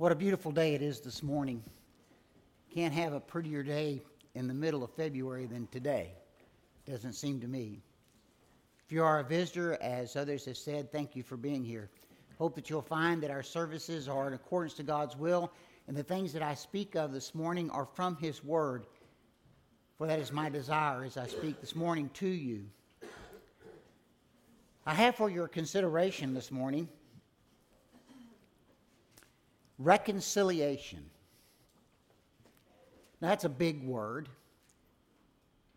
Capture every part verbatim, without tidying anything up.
What a beautiful day it is this morning. Can't have a prettier day in the middle of February than today. Doesn't seem to me. If you are a visitor, as others have said, thank you for being here. Hope that you'll find that our services are in accordance to God's will, and the things that I speak of this morning are from His Word. For that is my desire as I speak this morning to you. I have for your consideration this morning reconciliation. Now that's a big word,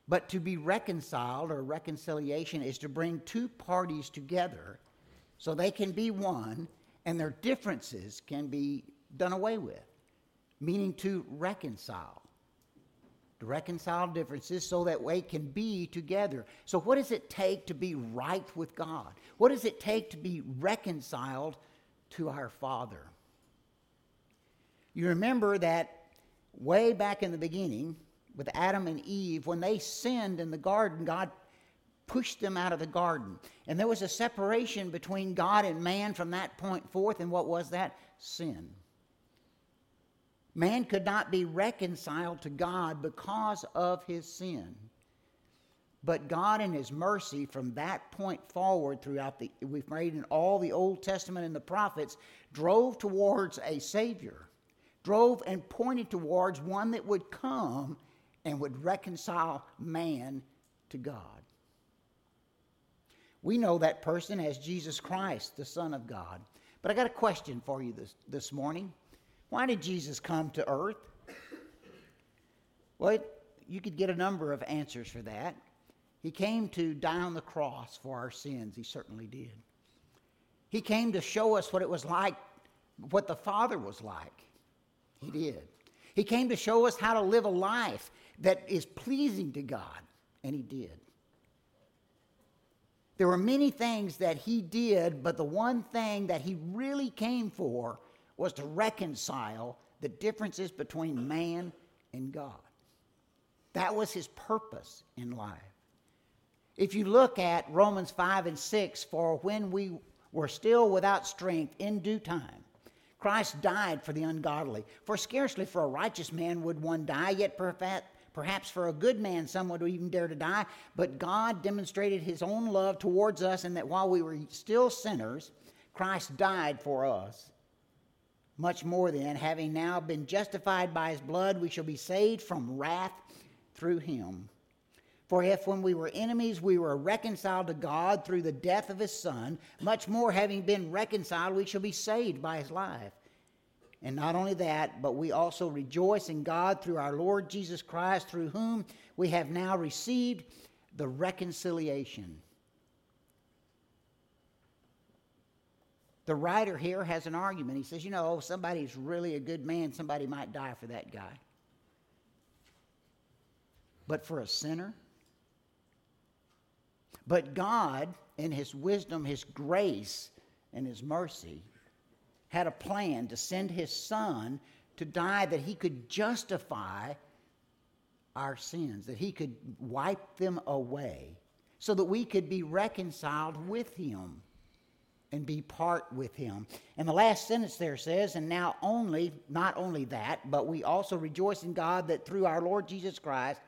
but to be reconciled or reconciliation is to bring two parties together so they can be one and their differences can be done away with, meaning to reconcile. To reconcile differences so that we can be together. So what does it take to be right with God? What does it take to be reconciled to our Father? You remember that way back in the beginning with Adam and Eve, when they sinned in the garden, God pushed them out of the garden. And there was a separation between God and man from that point forth. And what was that? Sin. Man could not be reconciled to God because of his sin. But God in His mercy from that point forward throughout the, we've made in all the Old Testament and the prophets, drove towards a Savior. Drove and pointed towards one that would come and would reconcile man to God. We know that person as Jesus Christ, the Son of God. But I got a question for you this, this morning. Why did Jesus come to earth? Well, it, you could get a number of answers for that. He came to die on the cross for our sins. He certainly did. He came to show us what it was like, what the Father was like. He did. He came to show us how to live a life that is pleasing to God, and He did. There were many things that He did, but the one thing that He really came for was to reconcile the differences between man and God. That was His purpose in life. If you look at Romans five and six, for when we were still without strength in due time, Christ died for the ungodly. For scarcely for a righteous man would one die, yet perhaps for a good man some would even dare to die. But God demonstrated His own love towards us in that while we were still sinners, Christ died for us. Much more then, having now been justified by His blood, we shall be saved from wrath through Him. For if when we were enemies we were reconciled to God through the death of His Son, much more having been reconciled we shall be saved by His life. And not only that, but we also rejoice in God through our Lord Jesus Christ, through whom we have now received the reconciliation. The writer here has an argument. He says, you know, somebody's really a good man, somebody might die for that guy. But for a sinner? But God, in His wisdom, His grace, and His mercy, had a plan to send His Son to die that He could justify our sins, that He could wipe them away, so that we could be reconciled with Him and be part with Him. And the last sentence there says, and now only, not only that, but we also rejoice in God that through our Lord Jesus Christ,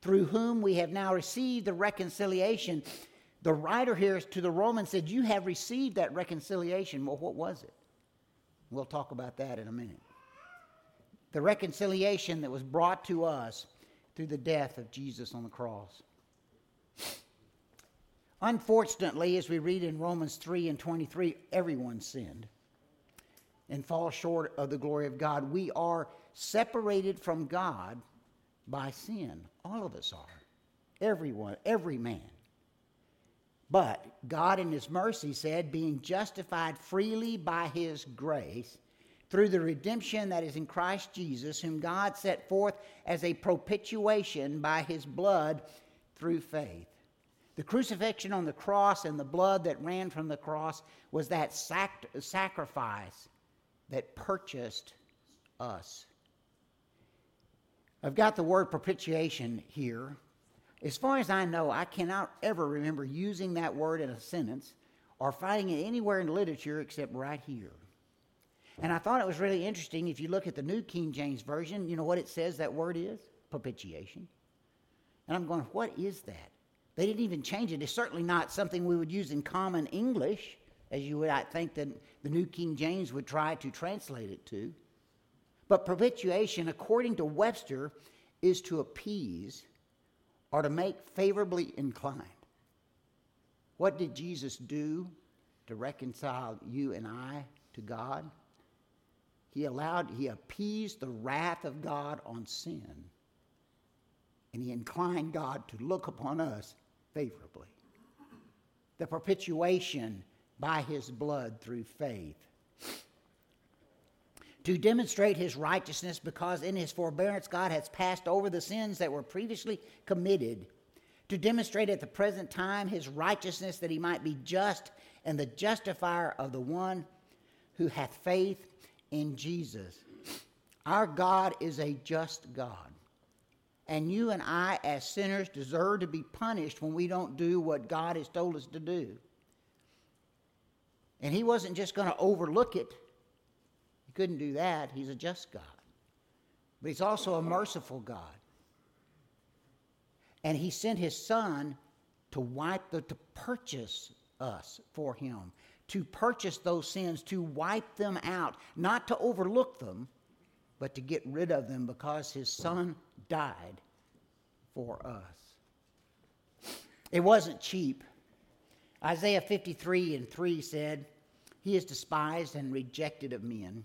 through whom we have now received the reconciliation. The writer here to the Romans said, you have received that reconciliation. Well, what was it? We'll talk about that in a minute. The reconciliation that was brought to us through the death of Jesus on the cross. Unfortunately, as we read in Romans three and twenty-three, everyone sinned and fall short of the glory of God. We are separated from God by sin. All of us are. Everyone, every man. But God in His mercy said, being justified freely by His grace through the redemption that is in Christ Jesus, whom God set forth as a propitiation by His blood through faith. The crucifixion on the cross and the blood that ran from the cross was that sac- sacrifice that purchased us. I've got the word propitiation here. As far as I know, I cannot ever remember using that word in a sentence or finding it anywhere in literature except right here. And I thought it was really interesting, if you look at the New King James Version, you know what it says that word is? Propitiation. And I'm going, what is that? They didn't even change it. It's certainly not something we would use in common English, as you would, I think, that the New King James would try to translate it to. But propitiation, according to Webster, is to appease or to make favorably inclined. What did Jesus do to reconcile you and I to God? He allowed, he appeased the wrath of God on sin, and he inclined God to look upon us favorably. The propitiation by his blood through faith, to demonstrate his righteousness, because in his forbearance God has passed over the sins that were previously committed, to demonstrate at the present time his righteousness, that he might be just and the justifier of the one who hath faith in Jesus. Our God is a just God, and you and I as sinners deserve to be punished when we don't do what God has told us to do. And he wasn't just going to overlook it. He couldn't do that. He's a just God. But he's also a merciful God. And he sent his son to wipe the, to purchase us for him, to purchase those sins, to wipe them out, not to overlook them, but to get rid of them, because his son died for us. It wasn't cheap. Isaiah fifty-three and three said, "He is despised and rejected of men,"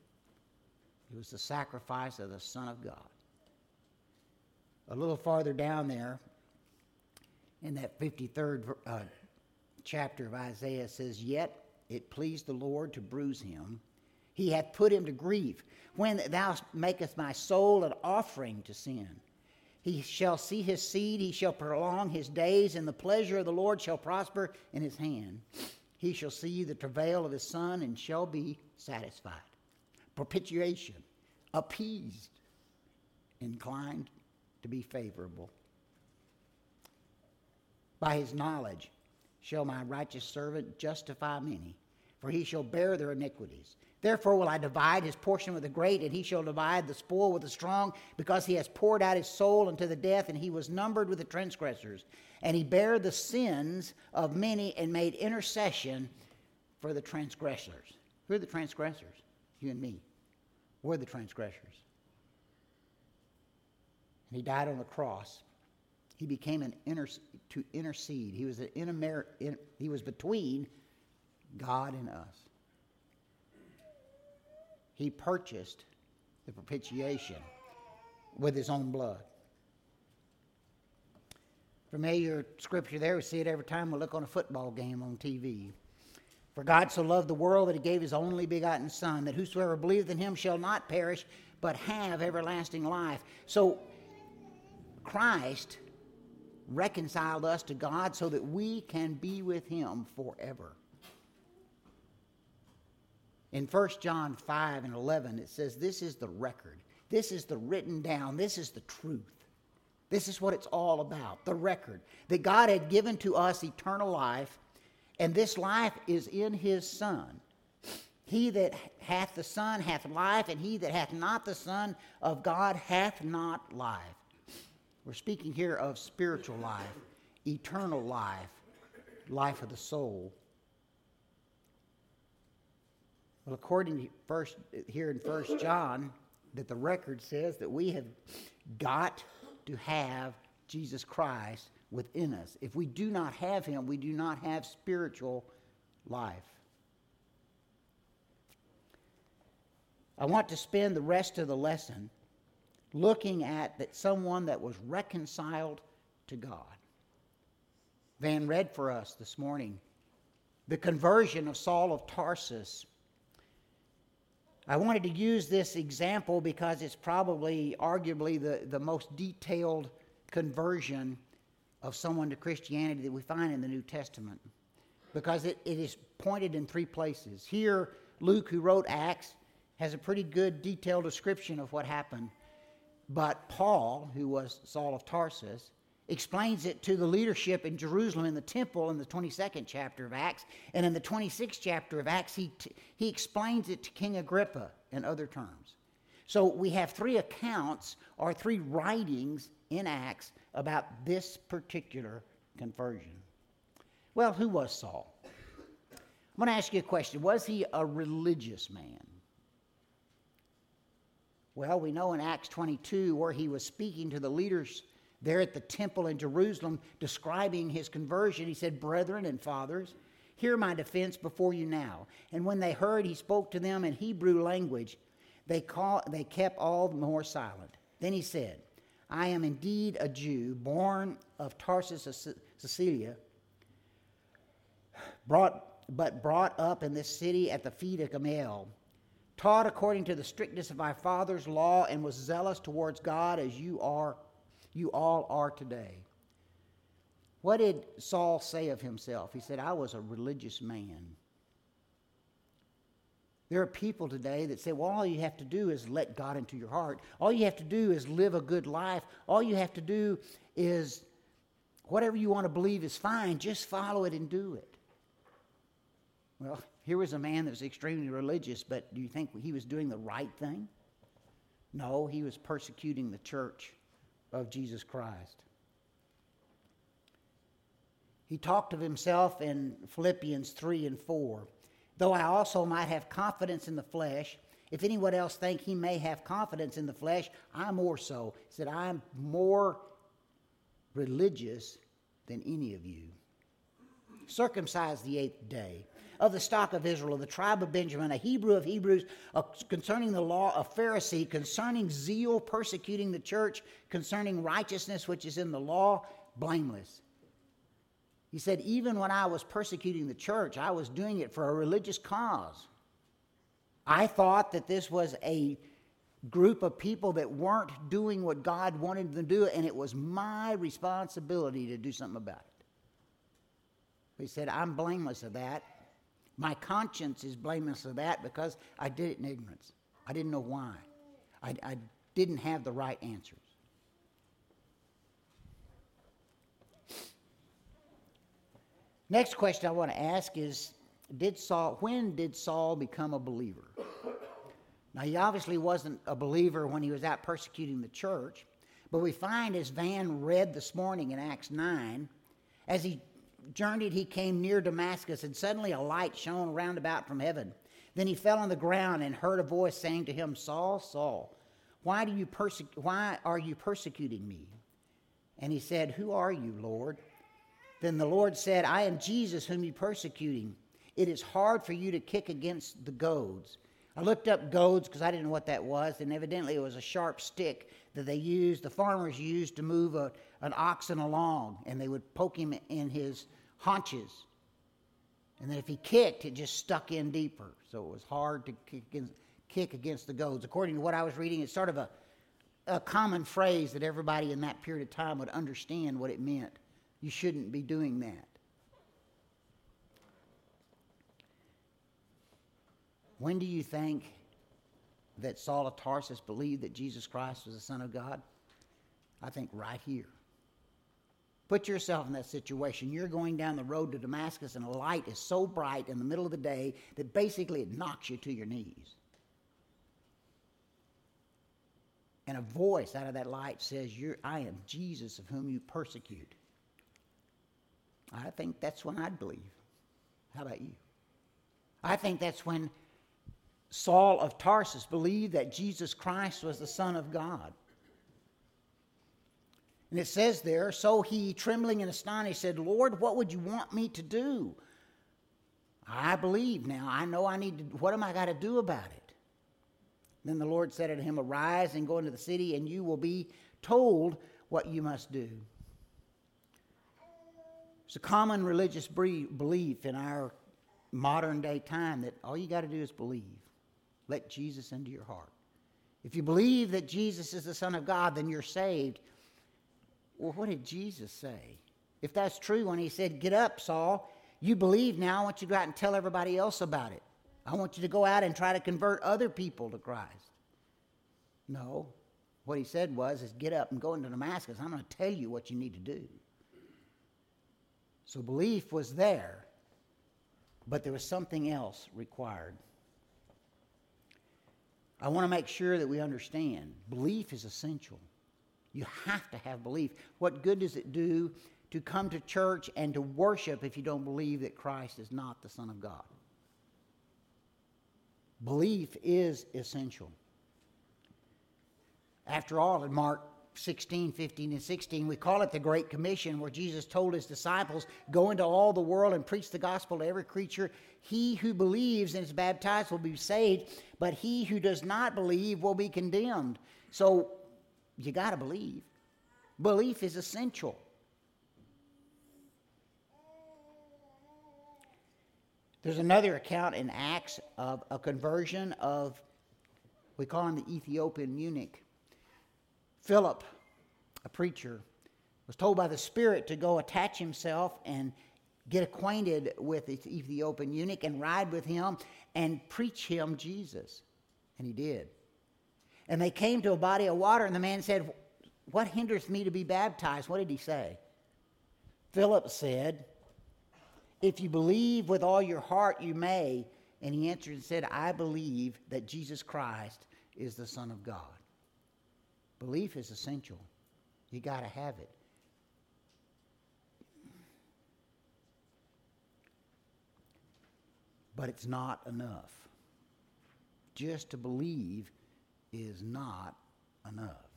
It was the sacrifice of the Son of God. A little farther down there, in that fifty-third uh, chapter of Isaiah, says, "Yet it pleased the Lord to bruise him. He hath put him to grief. When thou makest my soul an offering to sin, he shall see his seed, he shall prolong his days, and the pleasure of the Lord shall prosper in his hand. He shall see the travail of his son and shall be satisfied." Propitiation, appeased, inclined to be favorable. "By his knowledge shall my righteous servant justify many, for he shall bear their iniquities. Therefore will I divide his portion with the great, and he shall divide the spoil with the strong, because he has poured out his soul unto the death, and he was numbered with the transgressors. And he bare the sins of many, and made intercession for the transgressors." Who are the transgressors? You and me. We're the transgressors. And he died on the cross. He became an inter- to intercede. He was an inter- in- he was between God and us. He purchased the propitiation with his own blood. Familiar scripture there. We see it every time we look on a football game on T V. "For God so loved the world that he gave his only begotten Son, that whosoever believeth in him shall not perish, but have everlasting life." So Christ reconciled us to God so that we can be with him forever. In First John five and eleven, it says, "This is the record. This is the written down. This is the truth." This is what it's all about, the record. That God had given to us eternal life, and this life is in his Son. "He that hath the Son hath life, and he that hath not the Son of God hath not life." We're speaking here of spiritual life, eternal life, life of the soul. Well, according to first, here in First John, that the record says that we have got to have Jesus Christ within us. If we do not have him, we do not have spiritual life. I want to spend the rest of the lesson looking at that someone that was reconciled to God. Van read for us this morning the conversion of Saul of Tarsus. I wanted to use this example because it's probably, arguably, the, the most detailed conversion of someone to Christianity that we find in the New Testament, because it, it is pointed in three places. Here, Luke, who wrote Acts, has a pretty good detailed description of what happened, but Paul, who was Saul of Tarsus, explains it to the leadership in Jerusalem in the temple in the twenty-second chapter of Acts, and in the twenty-sixth chapter of Acts, he, t- he explains it to King Agrippa in other terms. So we have three accounts or three writings in Acts about this particular conversion. Well, who was Saul? I'm going to ask you a question. Was he a religious man? Well, we know in Acts twenty-two where he was speaking to the leaders there at the temple in Jerusalem, describing his conversion, he said, "Brethren and fathers, hear my defense before you now." And when they heard, he spoke to them in Hebrew language. They call, they kept all the more silent. Then he said, "I am indeed a Jew, born of Tarsus of Cilicia, brought, but brought up in this city at the feet of Gamaliel, taught according to the strictness of my father's law, and was zealous towards God as you are You all are today." What did Saul say of himself? He said, "I was a religious man." There are people today that say, well, all you have to do is let God into your heart. All you have to do is live a good life. All you have to do is whatever you want to believe is fine. Just follow it and do it. Well, here was a man that was extremely religious, but do you think he was doing the right thing? No, he was persecuting the church of Jesus Christ. He talked of himself in Philippians three and four. "Though I also might have confidence in the flesh, if anyone else think he may have confidence in the flesh, I more so." He said, "I'm more religious than any of you. Circumcised the eighth day, of the stock of Israel, of the tribe of Benjamin, a Hebrew of Hebrews, a, concerning the law, a Pharisee, concerning zeal, persecuting the church, concerning righteousness, which is in the law, blameless." He said, even when I was persecuting the church, I was doing it for a religious cause. I thought that this was a group of people that weren't doing what God wanted them to do, and it was my responsibility to do something about it. He said, I'm blameless of that. My conscience is blameless of that because I did it in ignorance. I didn't know why. I, I didn't have the right answers. Next question I want to ask is, did Saul? when did Saul become a believer? Now, he obviously wasn't a believer when he was out persecuting the church, but we find, as Van read this morning in Acts nine, as he journeyed, he came near Damascus, and suddenly a light shone round about from heaven. Then he fell on the ground and heard a voice saying to him, "Saul, Saul, why do you perse- why are you persecuting me?" And he said, "Who are you, Lord?" Then the Lord said, "I am Jesus whom you are persecuting. It is hard for you to kick against the goads." I looked up goads because I didn't know what that was, and evidently it was a sharp stick that they used, the farmers used to move a, an oxen along, and they would poke him in his haunches. And then if he kicked, it just stuck in deeper. So it was hard to kick against, kick against the goads. According to what I was reading, it's sort of a, a common phrase that everybody in that period of time would understand what it meant. You shouldn't be doing that. When do you think that Saul of Tarsus believed that Jesus Christ was the Son of God? I think right here. Put yourself in that situation. You're going down the road to Damascus, and a light is so bright in the middle of the day that basically it knocks you to your knees. And a voice out of that light says, you're, I am Jesus of whom you persecute. I think that's when I'd believe. How about you? I think that's when Saul of Tarsus believed that Jesus Christ was the Son of God. And it says there, so he, trembling and astonished, said, "Lord, what would you want me to do? I believe now. I know I need to, what am I got to do about it?" Then the Lord said unto him, "Arise and go into the city, and you will be told what you must do." It's a common religious belief in our modern day time that all you got to do is believe. Let Jesus into your heart. If you believe that Jesus is the Son of God, then you're saved. Well, what did Jesus say? If that's true, when he said, get up, Saul, you believe now, I want you to go out and tell everybody else about it. I want you to go out and try to convert other people to Christ. No. What he said was, is get up and go into Damascus. I'm going to tell you what you need to do. So belief was there, but there was something else required. I want to make sure that we understand belief is essential. You have to have belief. What good does it do to come to church and to worship if you don't believe that Christ is not the Son of God? Belief is essential. After all, in Mark sixteen, fifteen, and sixteen, we call it the Great Commission, where Jesus told his disciples, go into all the world and preach the gospel to every creature. He who believes and is baptized will be saved, but he who does not believe will be condemned. So you got to believe. Belief is essential. There's another account in Acts of a conversion of, we call him the Ethiopian eunuch. Philip, a preacher, was told by the Spirit to go attach himself and get acquainted with the Ethiopian eunuch and ride with him and preach him Jesus. And he did. And they came to a body of water, and the man said, what hinders me to be baptized? What did he say? Philip said, if you believe with all your heart, you may. And he answered and said, I believe that Jesus Christ is the Son of God. Belief is essential. You got to have it. But it's not enough. Just to believe is not enough.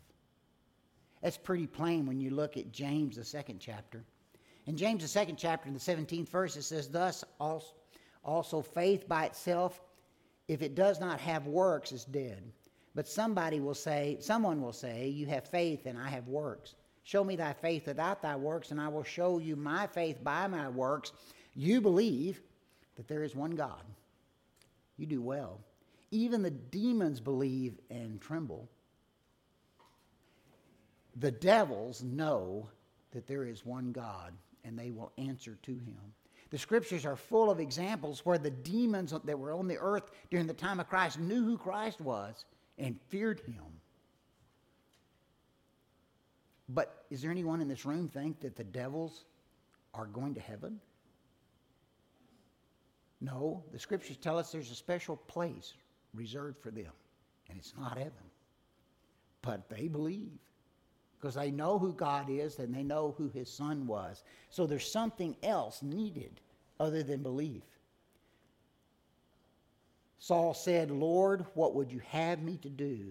That's pretty plain when you look at James, the second chapter. In James, the second chapter, in the seventeenth verse, it says, thus also faith by itself, if it does not have works, is dead. But somebody will say, someone will say, you have faith and I have works. Show me thy faith without thy works, and I will show you my faith by my works. You believe that there is one God. You do well. Even the demons believe and tremble. The devils know that there is one God, and they will answer to him. The scriptures are full of examples where the demons that were on the earth during the time of Christ knew who Christ was and feared him. But is there anyone in this room think that the devils are going to heaven? No, the scriptures tell us there's a special place reserved for them, and it's not heaven. But they believe, because they know who God is and they know who his Son was. So there's something else needed other than belief. Saul said, Lord, what would you have me to do?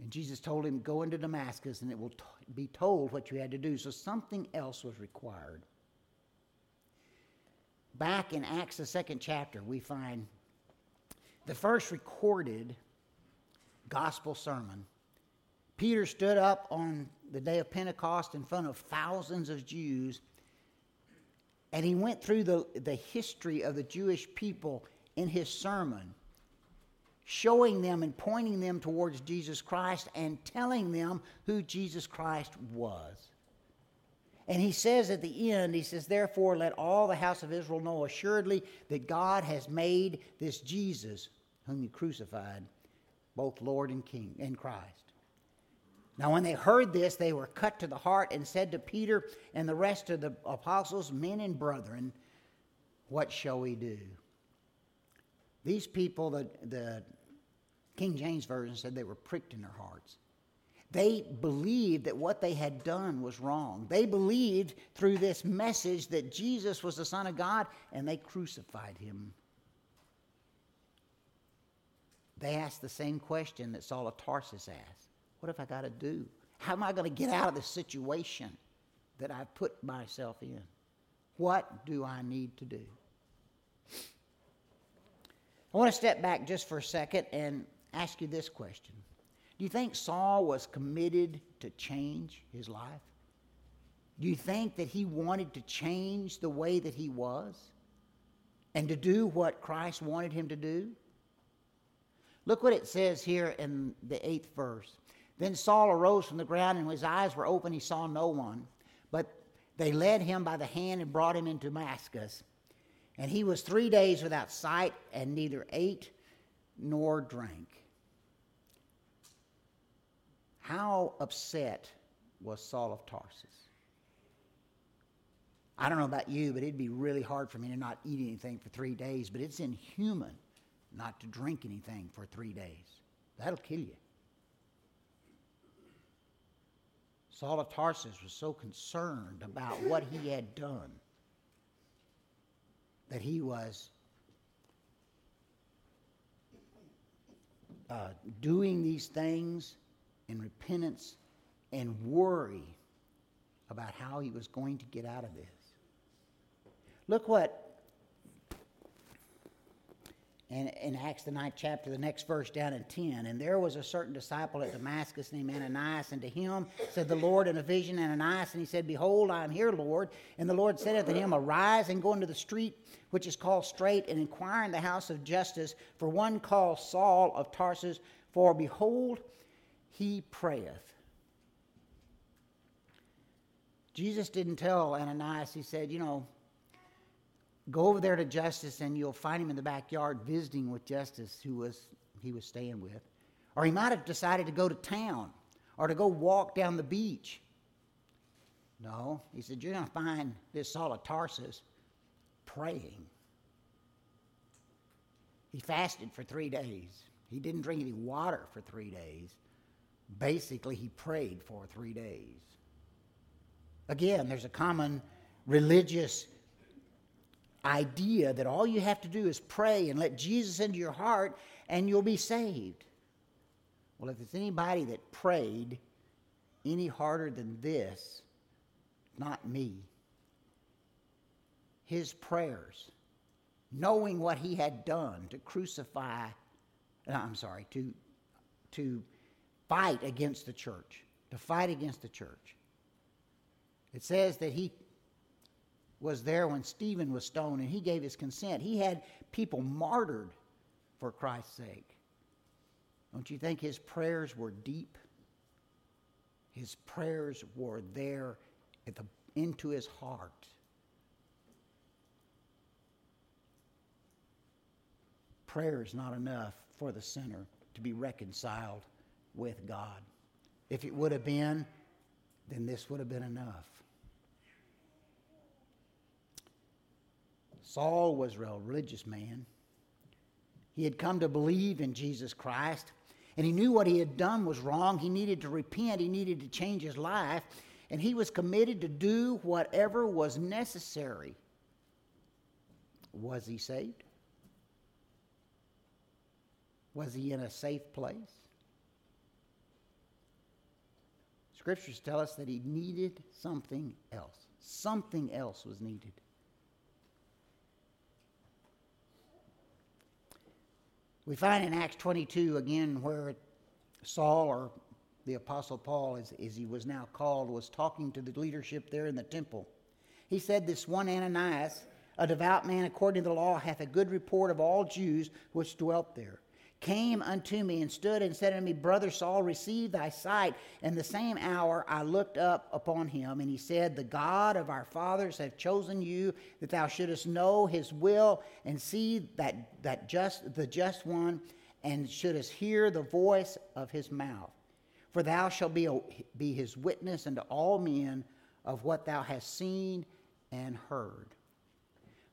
And Jesus told him, go into Damascus and it will t- be told what you had to do. So something else was required. Back in Acts, the second chapter, we find the first recorded gospel sermon. Peter stood up on the day of Pentecost in front of thousands of Jews, and he went through the, the history of the Jewish people in his sermon, showing them and pointing them towards Jesus Christ and telling them who Jesus Christ was. And he says at the end, he says, therefore, let all the house of Israel know assuredly that God has made this Jesus, whom you crucified, both Lord and King and Christ. Now, when they heard this, they were cut to the heart and said to Peter and the rest of the apostles, men and brethren, what shall we do? These people, the, the King James Version said they were pricked in their hearts. They believed that what they had done was wrong. They believed through this message that Jesus was the Son of God, and they crucified him. They asked the same question that Saul of Tarsus asked. What have I got to do? How am I going to get out of this situation that I've put myself in? What do I need to do? I want to step back just for a second and ask you this question. Do you think Saul was committed to change his life? Do you think that he wanted to change the way that he was and to do what Christ wanted him to do? Look what it says here in the eighth verse. Then Saul arose from the ground, and when his eyes were open, he saw no one. But they led him by the hand and brought him into Damascus. And he was three days without sight, and neither ate nor drank. How upset was Saul of Tarsus? I don't know about you, but it'd be really hard for me to not eat anything for three days, but it's inhuman not to drink anything for three days. That'll kill you. Saul of Tarsus was so concerned about what he had done that he was uh, doing these things in repentance and worry about how he was going to get out of this. Look what, in, in Acts the ninth chapter, the next verse down in ten, and there was a certain disciple at Damascus named Ananias, and to him said the Lord in a vision, Ananias, and he said, Behold, I am here, Lord. And the Lord said unto him, Arise and go into the street, which is called Straight, and inquire in the house of justice, for one called Saul of Tarsus, for behold, he prayeth. Jesus didn't tell Ananias, he said, you know, go over there to Justus and you'll find him in the backyard visiting with Justus, who was he was staying with. Or he might have decided to go to town or to go walk down the beach. No, he said, you're going to find this Saul of Tarsus praying. He fasted for three days. He didn't drink any water for three days. Basically, he prayed for three days. Again, there's a common religious idea that all you have to do is pray and let Jesus into your heart and you'll be saved. Well, if there's anybody that prayed any harder than this, not me. His prayers, knowing what he had done to crucify, no, I'm sorry, to to fight against the church, to fight against the church. It says that he was there when Stephen was stoned and he gave his consent. He had people martyred for Christ's sake. Don't you think his prayers were deep? His prayers were there at the, into his heart. Prayer is not enough for the sinner to be reconciled with God. If it would have been, then this would have been enough. Saul was a religious man. He had come to believe in Jesus Christ, and he knew what he had done was wrong. He needed to repent. He needed to change his life, and he was committed to do whatever was necessary. Was he saved? Was he in a safe place? Scriptures tell us that he needed something else. Something else was needed. We find in Acts twenty-two, again, where Saul, or the Apostle Paul, as, as he was now called, was talking to the leadership there in the temple. He said, This one Ananias, a devout man according to the law, hath a good report of all Jews which dwelt there. Came unto me and stood and said unto me, Brother Saul, receive thy sight. And the same hour I looked up upon him, and he said, The God of our fathers hath chosen you, that thou shouldest know his will, and see that, that just the just one, and shouldest hear the voice of his mouth. For thou shalt be, be his witness unto all men of what thou hast seen and heard.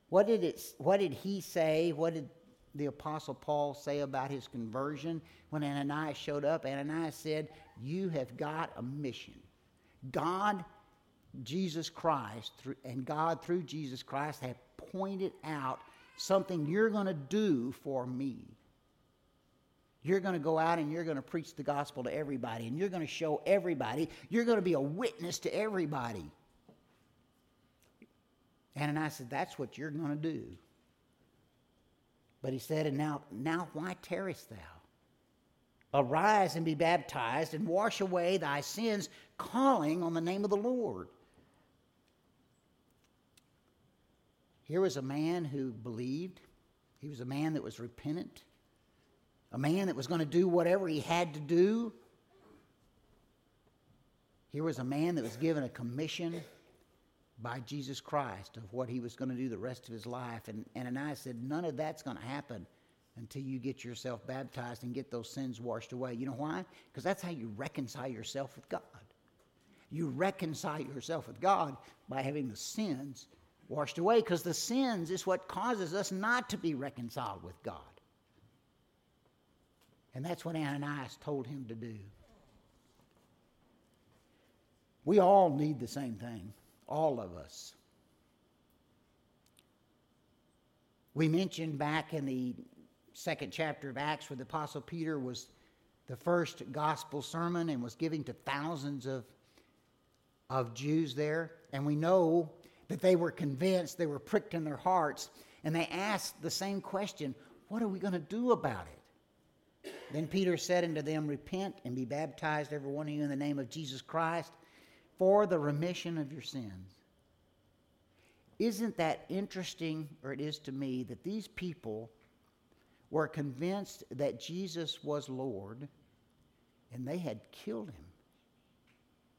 What did it? What did he say? What did the Apostle Paul say about his conversion? When Ananias showed up, Ananias said, You have got a mission. God, Jesus Christ, through, and God through Jesus Christ have pointed out something you're going to do for me. You're going to go out and you're going to preach the gospel to everybody, and you're going to show everybody. You're going to be a witness to everybody. Ananias said, That's what you're going to do. But he said, and now, now why tarriest thou? Arise and be baptized and wash away thy sins, calling on the name of the Lord. Here was a man who believed. He was a man that was repentant, a man that was going to do whatever he had to do. Here was a man that was given a commission by Jesus Christ of what he was going to do the rest of his life. And Ananias said, none of that's going to happen until you get yourself baptized and get those sins washed away. You know why? Because that's how you reconcile yourself with God. You reconcile yourself with God by having the sins washed away, because the sins is what causes us not to be reconciled with God. And that's what Ananias told him to do. We all need the same thing, all of us. We mentioned back in the second chapter of Acts where the Apostle Peter was the first gospel sermon and was giving to thousands of, of Jews there. And we know that they were convinced, they were pricked in their hearts, and they asked the same question, what are we going to do about it? Then Peter said unto them, repent and be baptized, every one of you, in the name of Jesus Christ, for the remission of your sins. Isn't that interesting, or it is to me, that these people were convinced that Jesus was Lord, and they had killed him.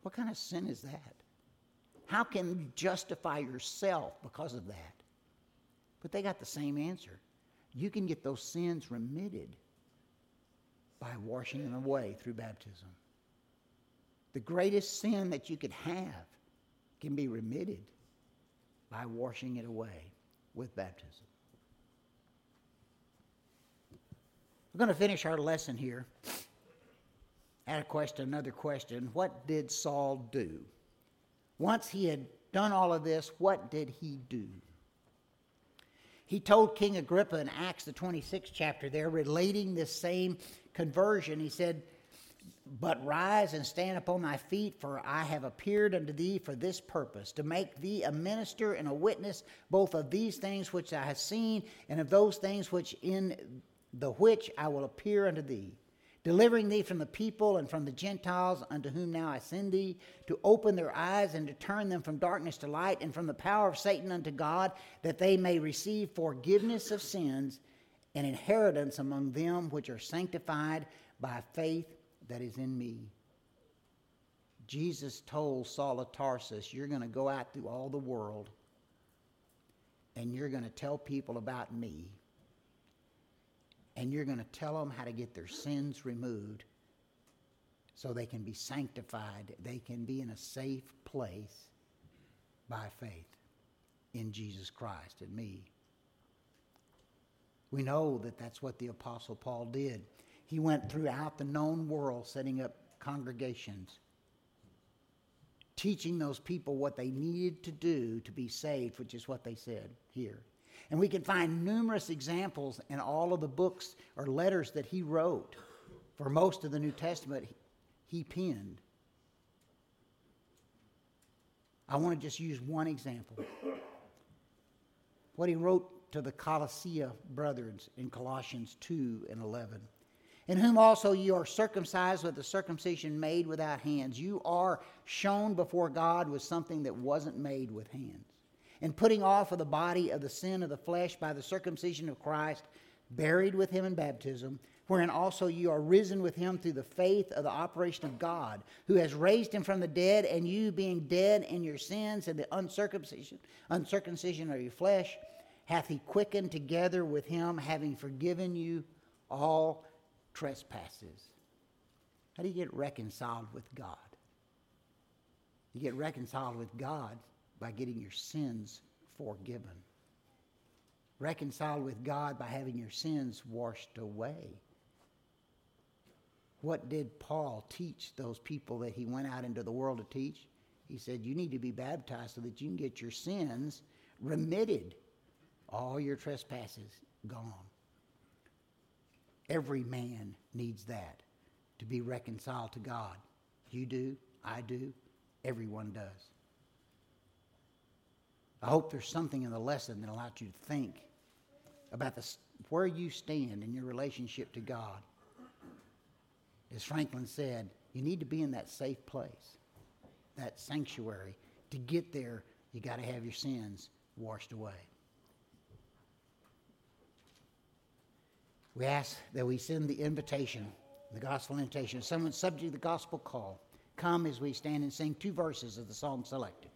What kind of sin is that? How can you justify yourself because of that? But they got the same answer. You can get those sins remitted by washing them away through baptism. The greatest sin that you could have can be remitted by washing it away with baptism. We're going to finish our lesson here. Add a question, another question. What did Saul do? Once he had done all of this, what did he do? He told King Agrippa in Acts, the twenty-sixth chapter there, relating this same conversion, he said, but rise and stand upon thy feet, for I have appeared unto thee for this purpose, to make thee a minister and a witness both of these things which I have seen, and of those things which in the which I will appear unto thee, delivering thee from the people and from the Gentiles, unto whom now I send thee, to open their eyes and to turn them from darkness to light, and from the power of Satan unto God, that they may receive forgiveness of sins and inheritance among them which are sanctified by faith that is in me. Jesus told Saul of Tarsus, you're going to go out through all the world and you're going to tell people about me. And you're going to tell them how to get their sins removed so they can be sanctified. They can be in a safe place by faith in Jesus Christ and me. We know that that's what the Apostle Paul did. He went throughout the known world setting up congregations, teaching those people what they needed to do to be saved, which is what they said here. And we can find numerous examples in all of the books or letters that he wrote. For most of the New Testament, he penned. I want to just use one example. What he wrote to the Colossia brothers in Colossians two and eleven. In whom also you are circumcised with the circumcision made without hands. You are shown before God with something that wasn't made with hands. And putting off of the body of the sin of the flesh by the circumcision of Christ, buried with him in baptism, wherein also you are risen with him through the faith of the operation of God, who has raised him from the dead, and you being dead in your sins and the uncircumcision, uncircumcision of your flesh, hath he quickened together with him, having forgiven you all trespasses. How do you get reconciled with God? You get reconciled with God by getting your sins forgiven. Reconciled with God by having your sins washed away. What did Paul teach those people that he went out into the world to teach? He said, you need to be baptized so that you can get your sins remitted. All your trespasses gone. Every man needs that to be reconciled to God. You do, I do, everyone does. I hope there's something in the lesson that allows you to think about the, where you stand in your relationship to God. As Franklin said, you need to be in that safe place, that sanctuary. To get there, you got to have your sins washed away. We ask that we send the invitation, the gospel invitation. Someone subject to the gospel call. Come as we stand and sing two verses of the song selected.